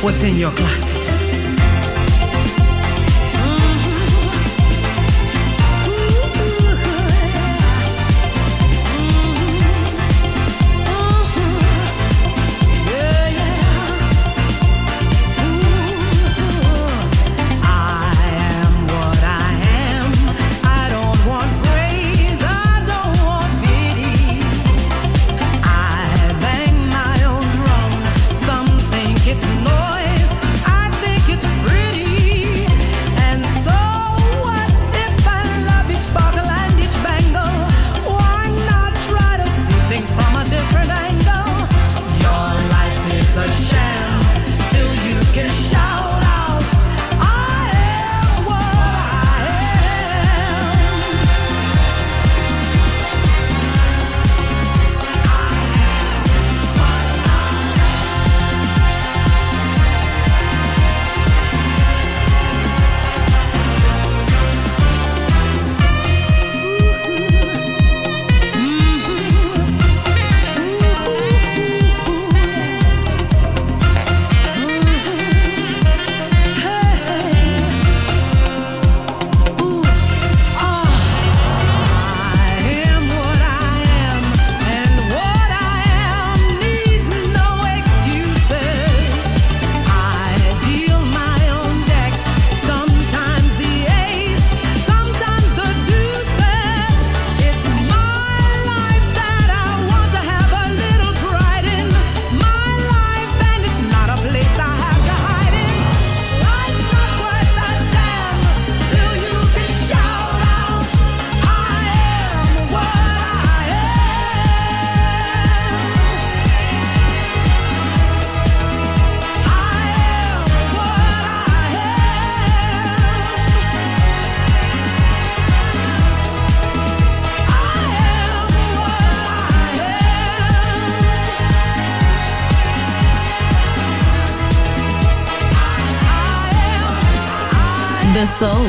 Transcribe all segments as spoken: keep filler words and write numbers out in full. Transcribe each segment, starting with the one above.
What's in your glass? It's noise. I The Soul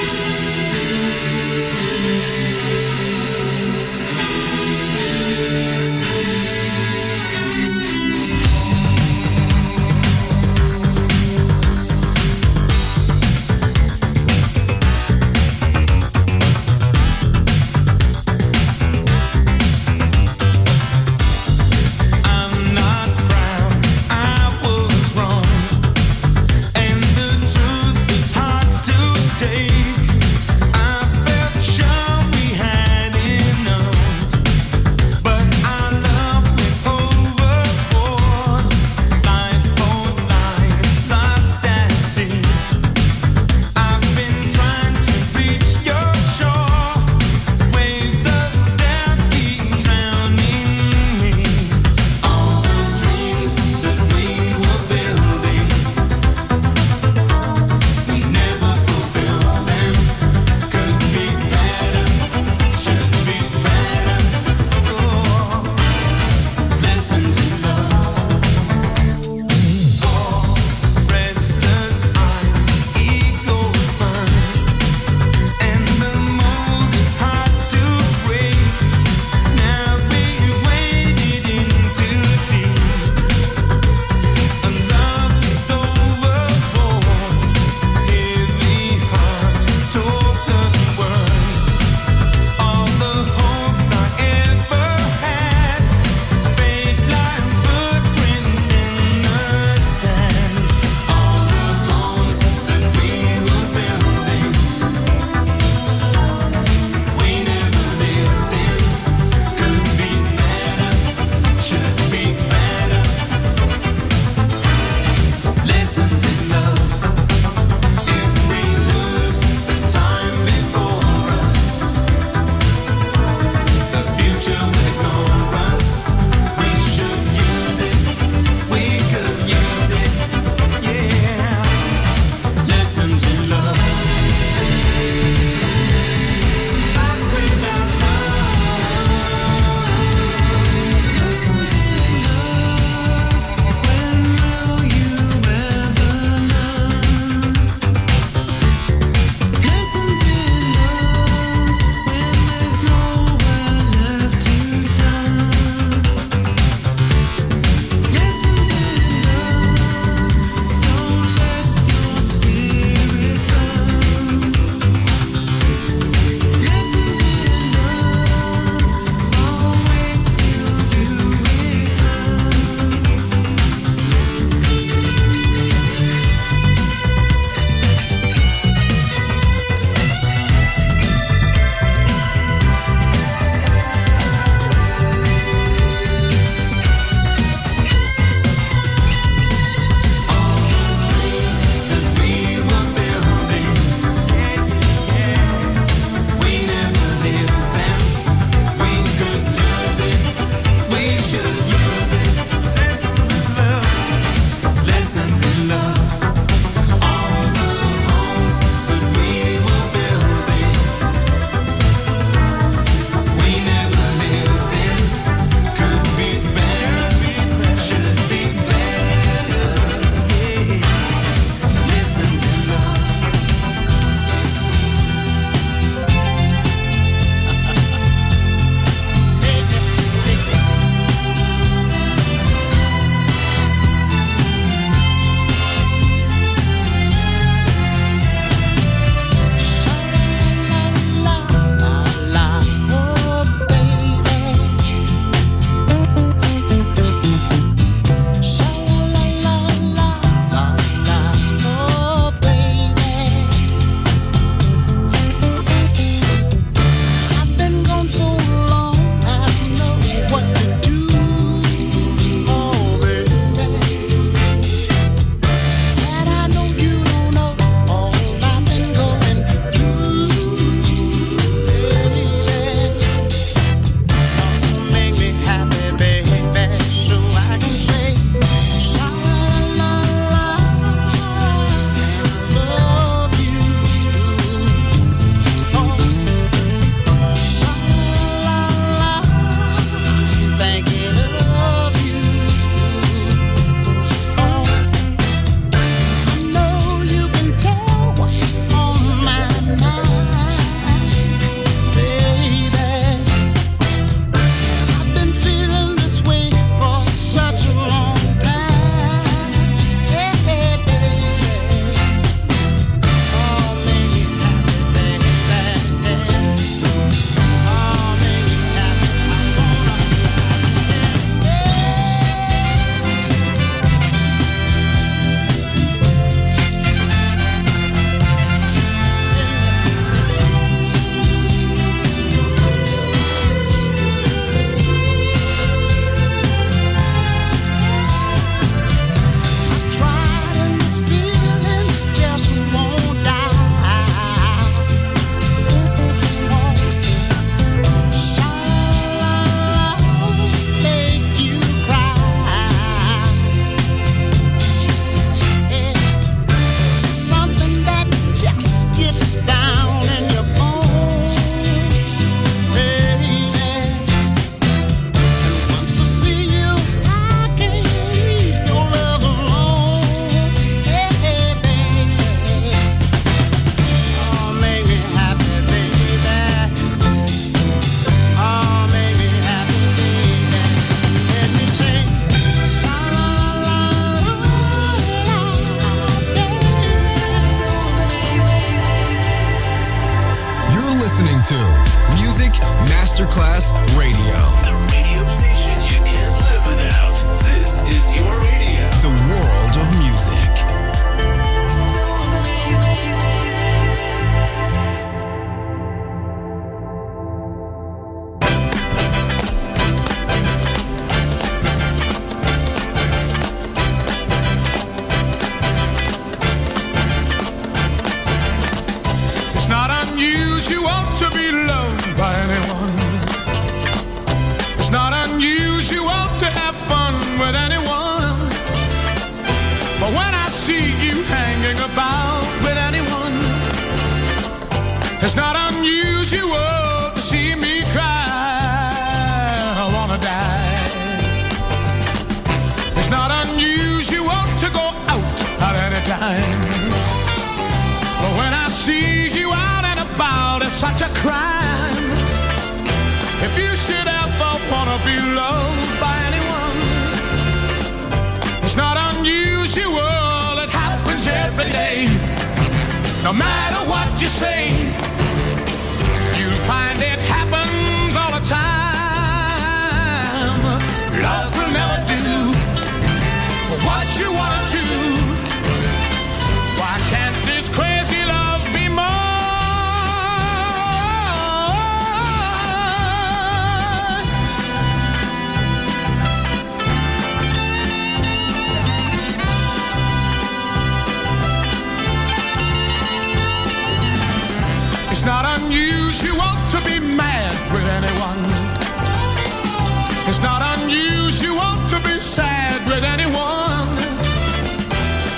Day listening to Music Masterclass Radio. The radio station you can't live without. This is your radio. The world of music. It's not unusual to see me cry, I wanna die. It's not unusual to go out at any time, but when I see you out and about, it's such a crime. If you should ever wanna be loved by anyone, it's not unusual, it happens every day. No matter what you say, find it happens all the time. Love will never do what you want to. Why can't this crazy love be mine? It's not unusual to be mad with anyone. It's not unusual to be sad with anyone.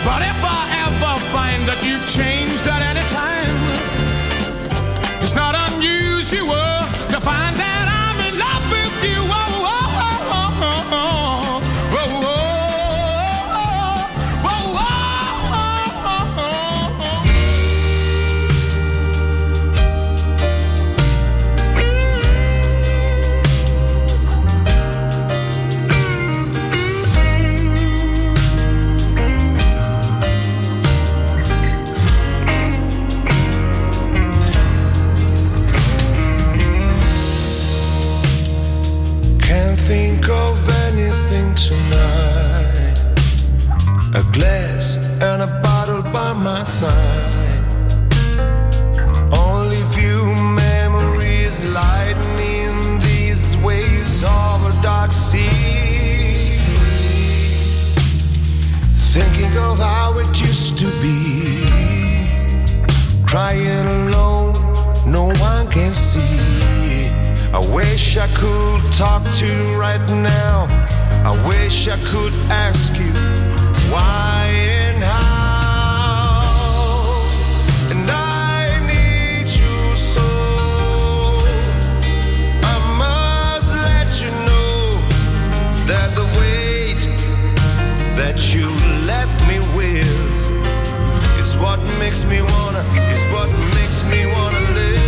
But if I ever find that you've changed at any time, it's not unusual to find that I'm in love with you. Oh, oh, oh, oh, oh, oh, oh, oh, oh, oh, oh. Think of anything tonight. A glass and a bottle by my side. Only few memories lighten in these waves of a dark sea. Thinking of how it used to be. Crying alone, no one can see. I wish I could talk to you right now. I wish I could ask you why and how. And I need you so. I must let you know that the weight that you left me with is what makes me wanna, is what makes me wanna live.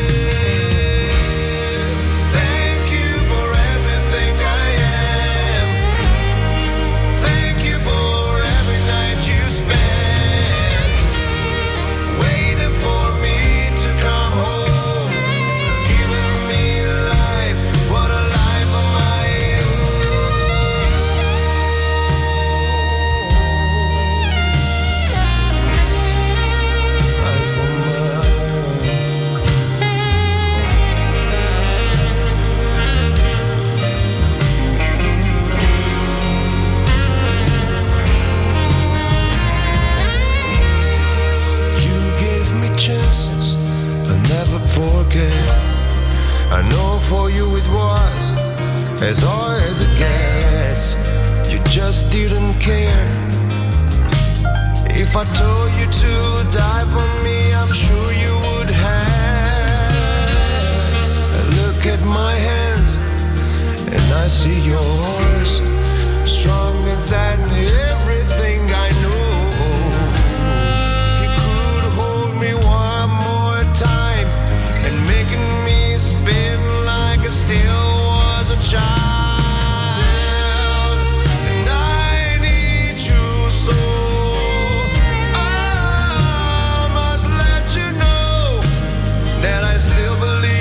I know for you it was as hard as it gets. You just didn't care. If I told you to die for me, I'm sure you would have. I look at my hands and I see yours, stronger than everything I know. If you could hold me one more time and making me spin like I still was a child. And I need you so. I must let you know that I still believe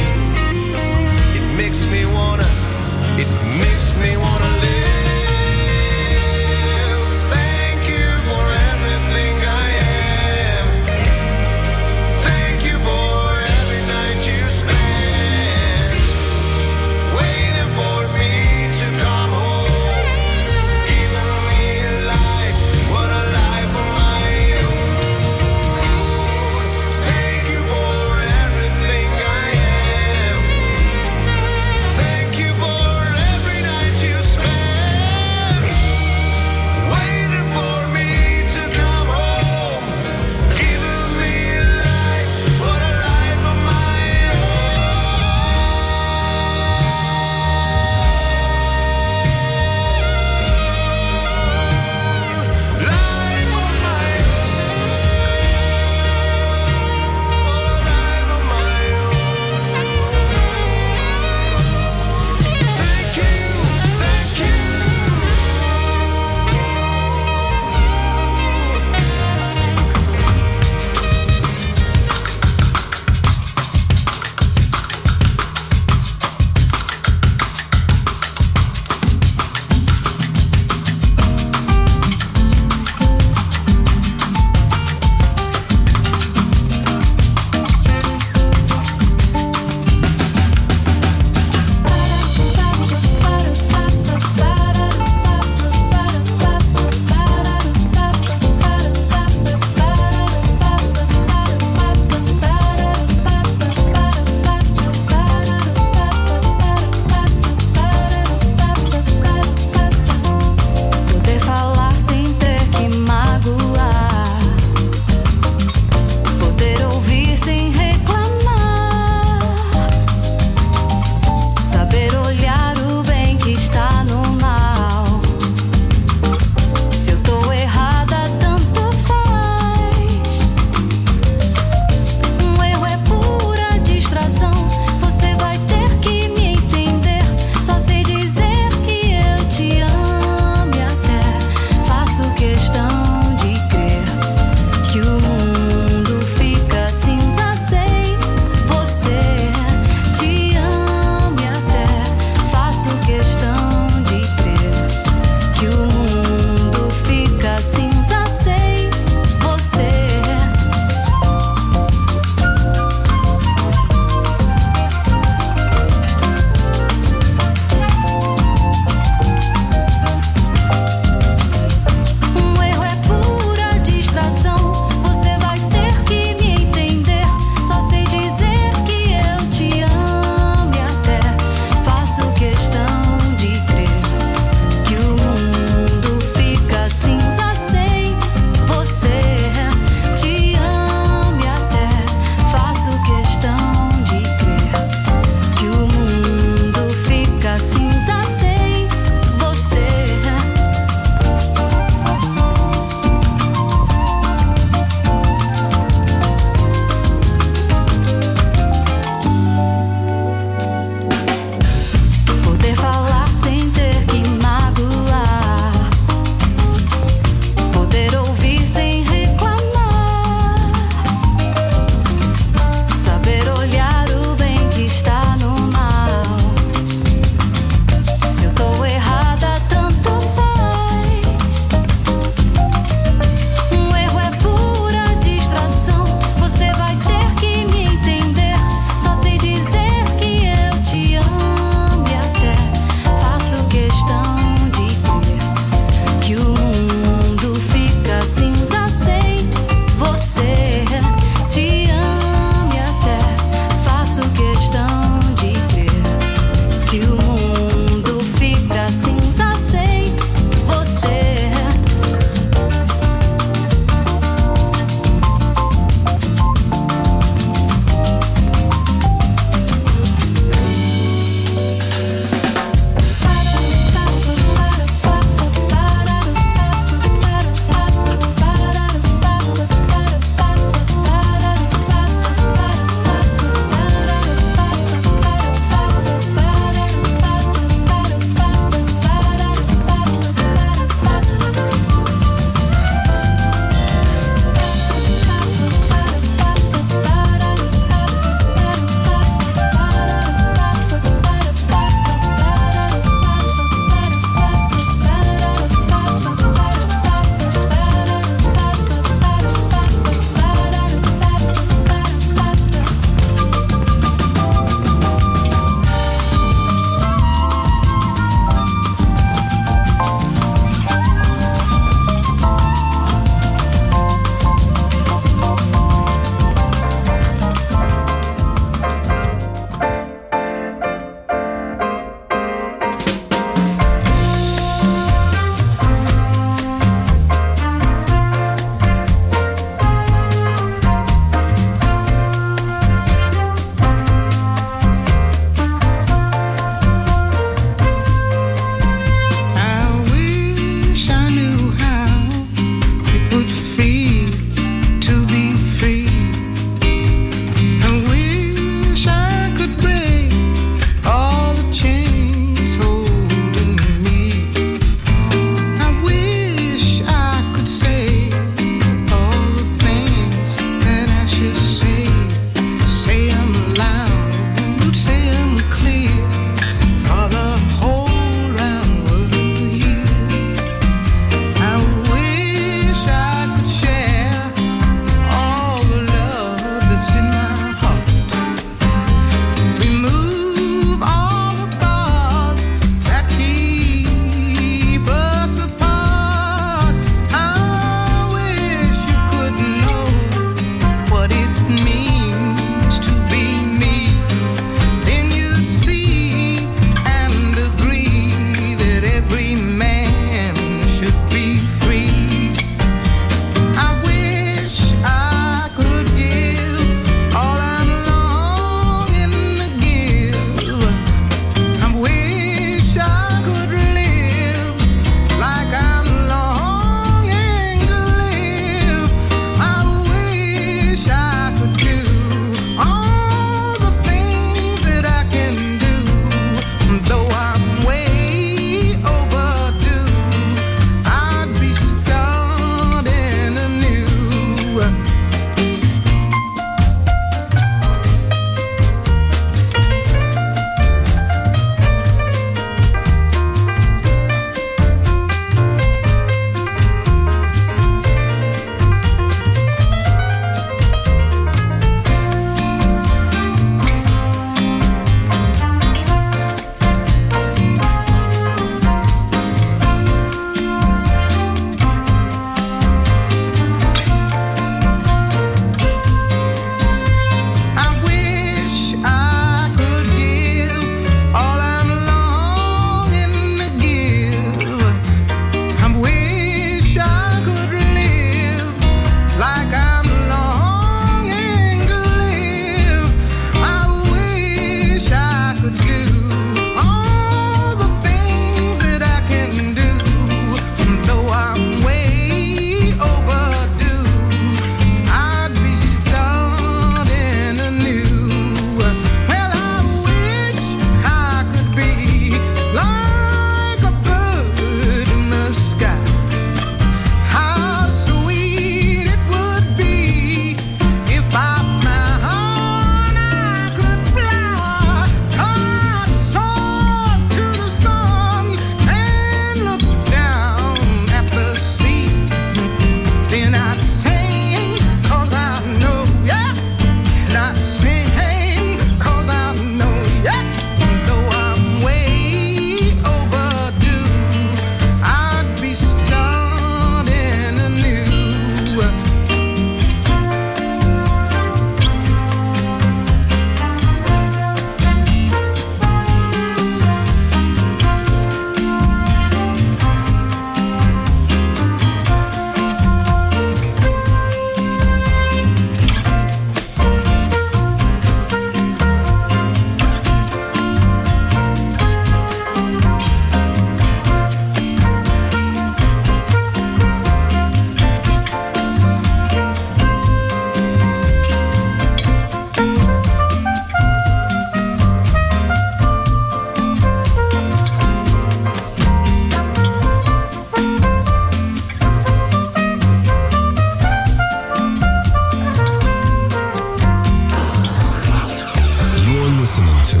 listening to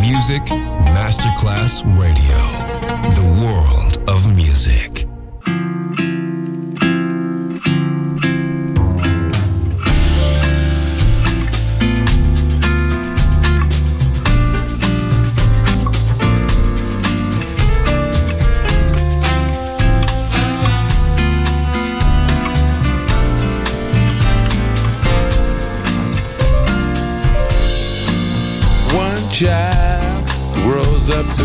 Music Masterclass Radio, the world of music. Child grows up to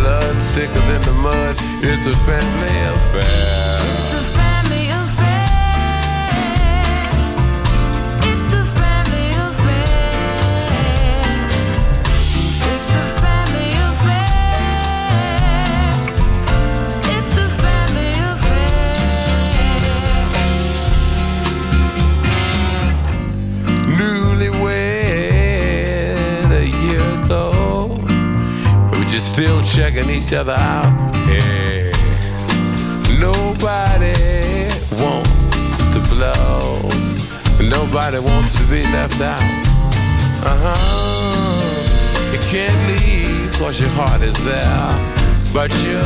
blood's thicker than the mud. It's a family affair. It's a family affair. It's a family affair. It's a family affair. It's a family affair. Newlywed a year ago, you're still checking each other out. Hey, nobody wants to blow, nobody wants to be left out. Uh-huh. You can't leave cause your heart is there, but you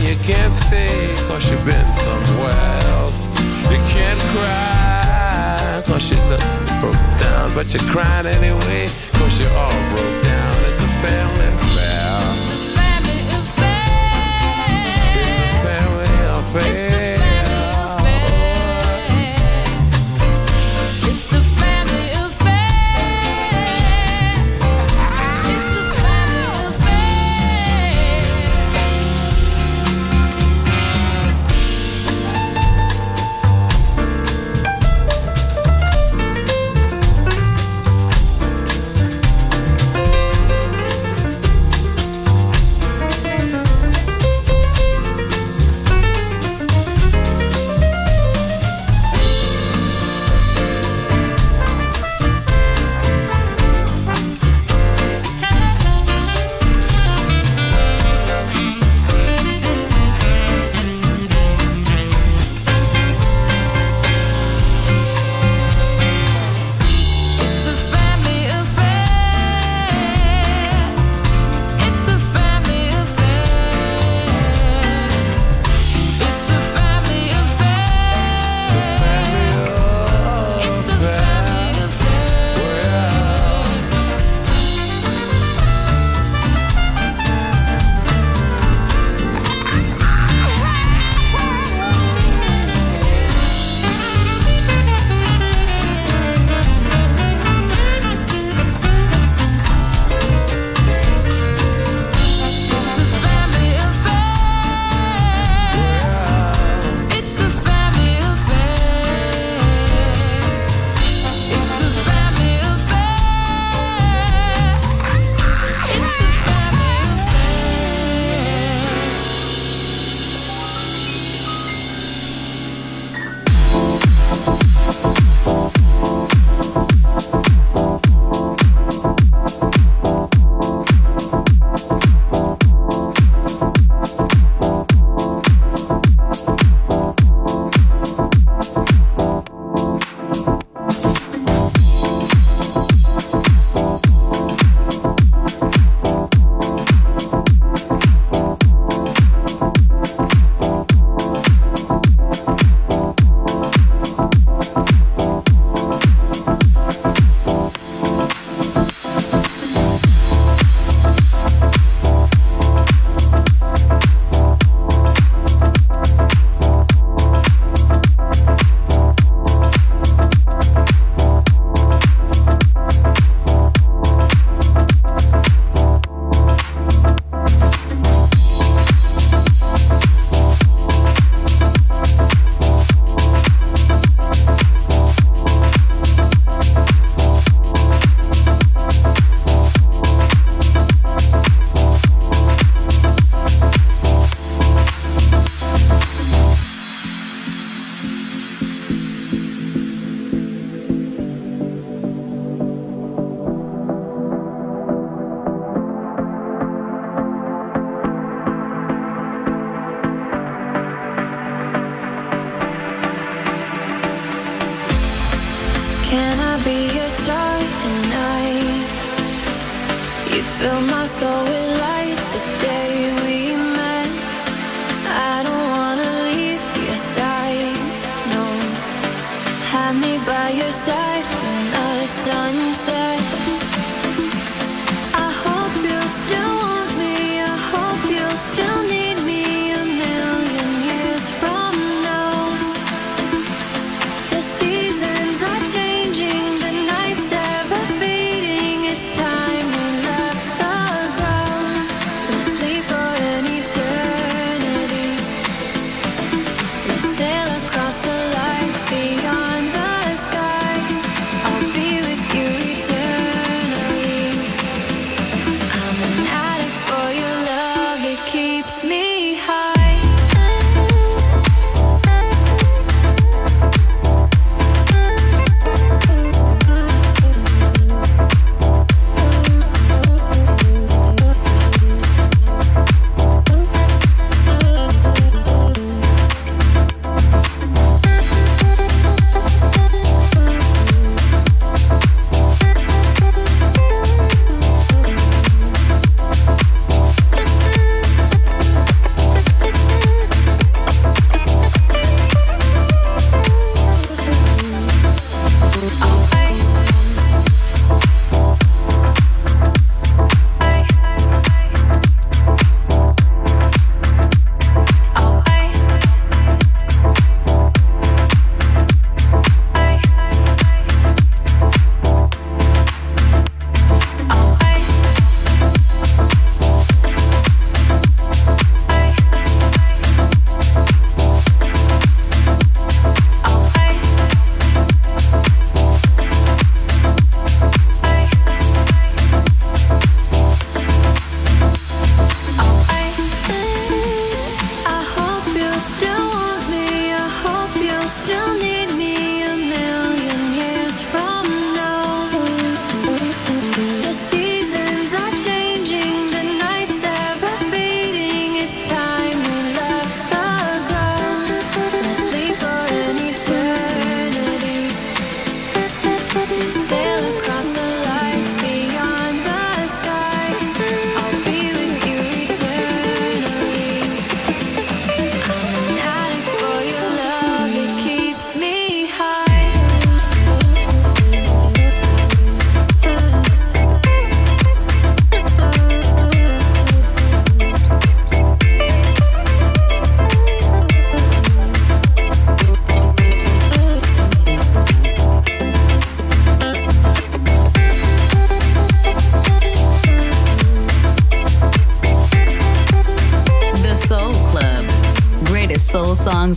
you can't stay cause you've been somewhere else. You can't cry cause you look broke down, but you're crying anyway cause you're all broke down. It's a family affair. It's a family affair. It's a family affair. It's a family affair.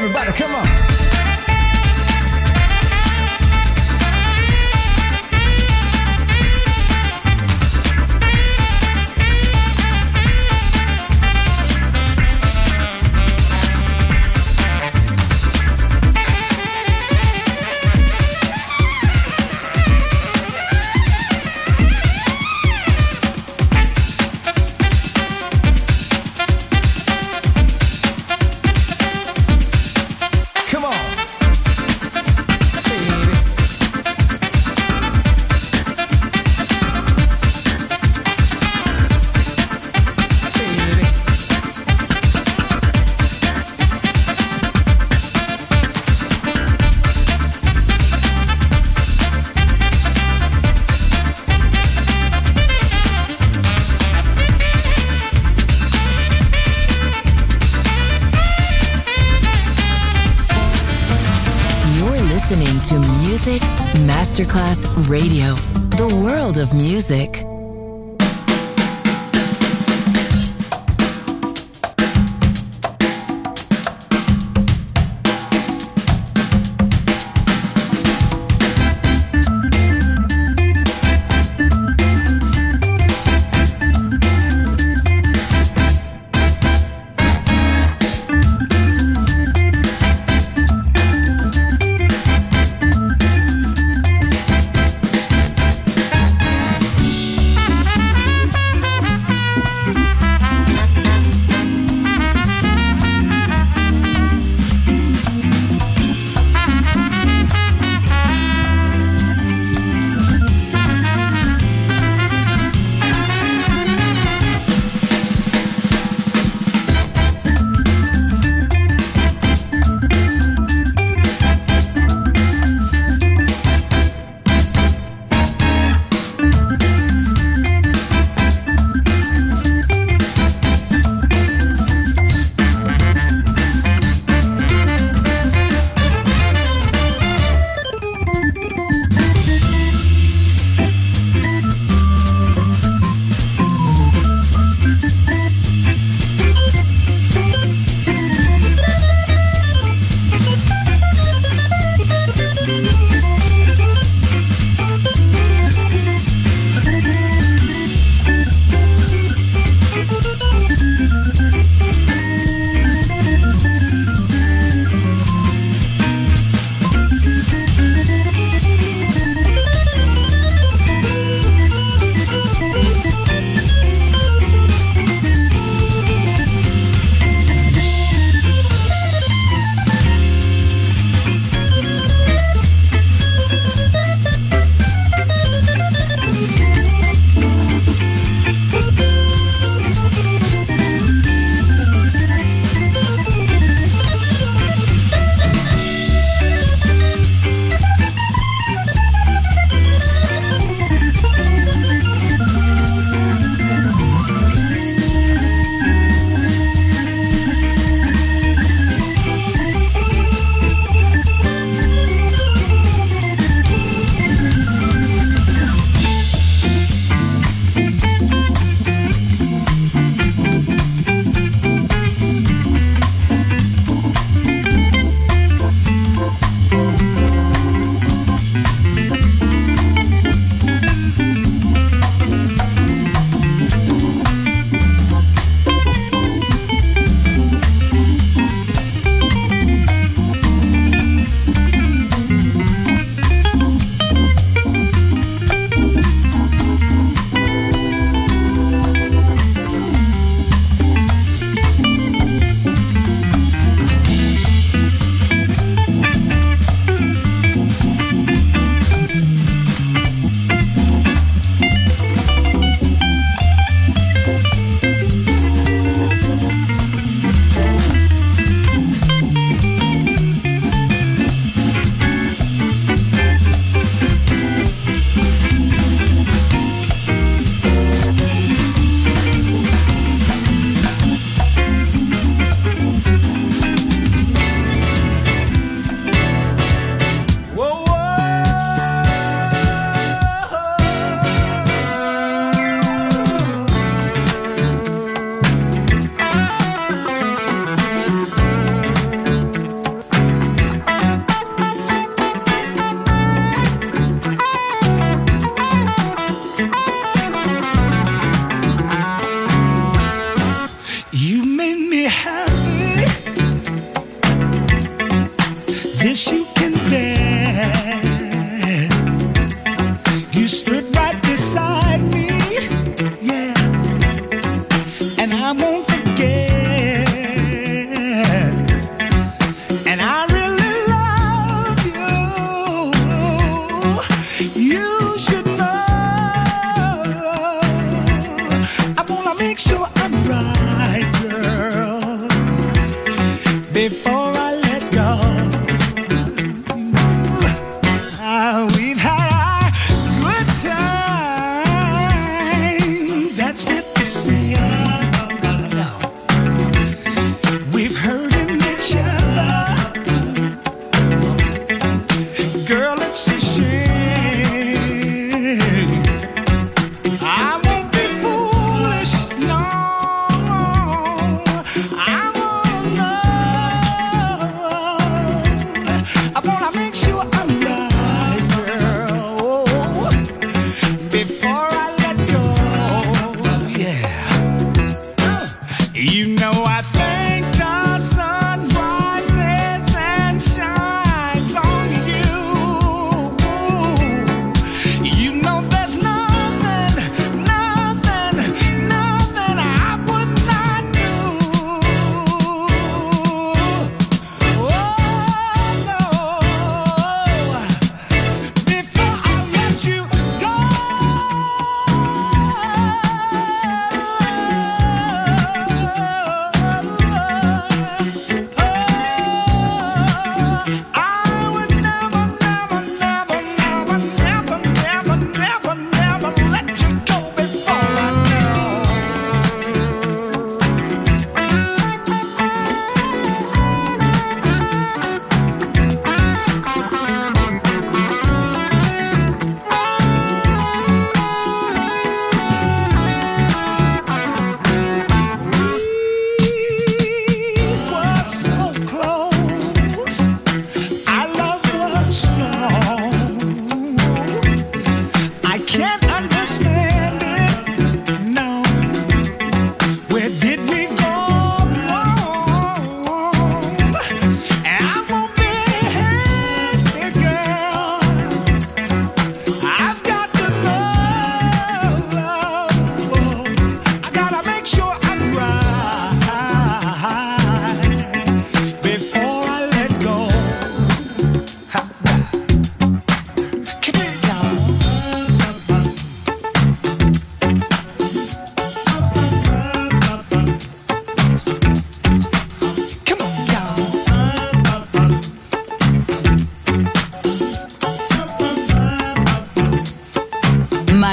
Everybody, come on. To Music Masterclass Radio, the world of music.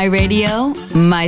Radio, my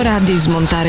ora di smontare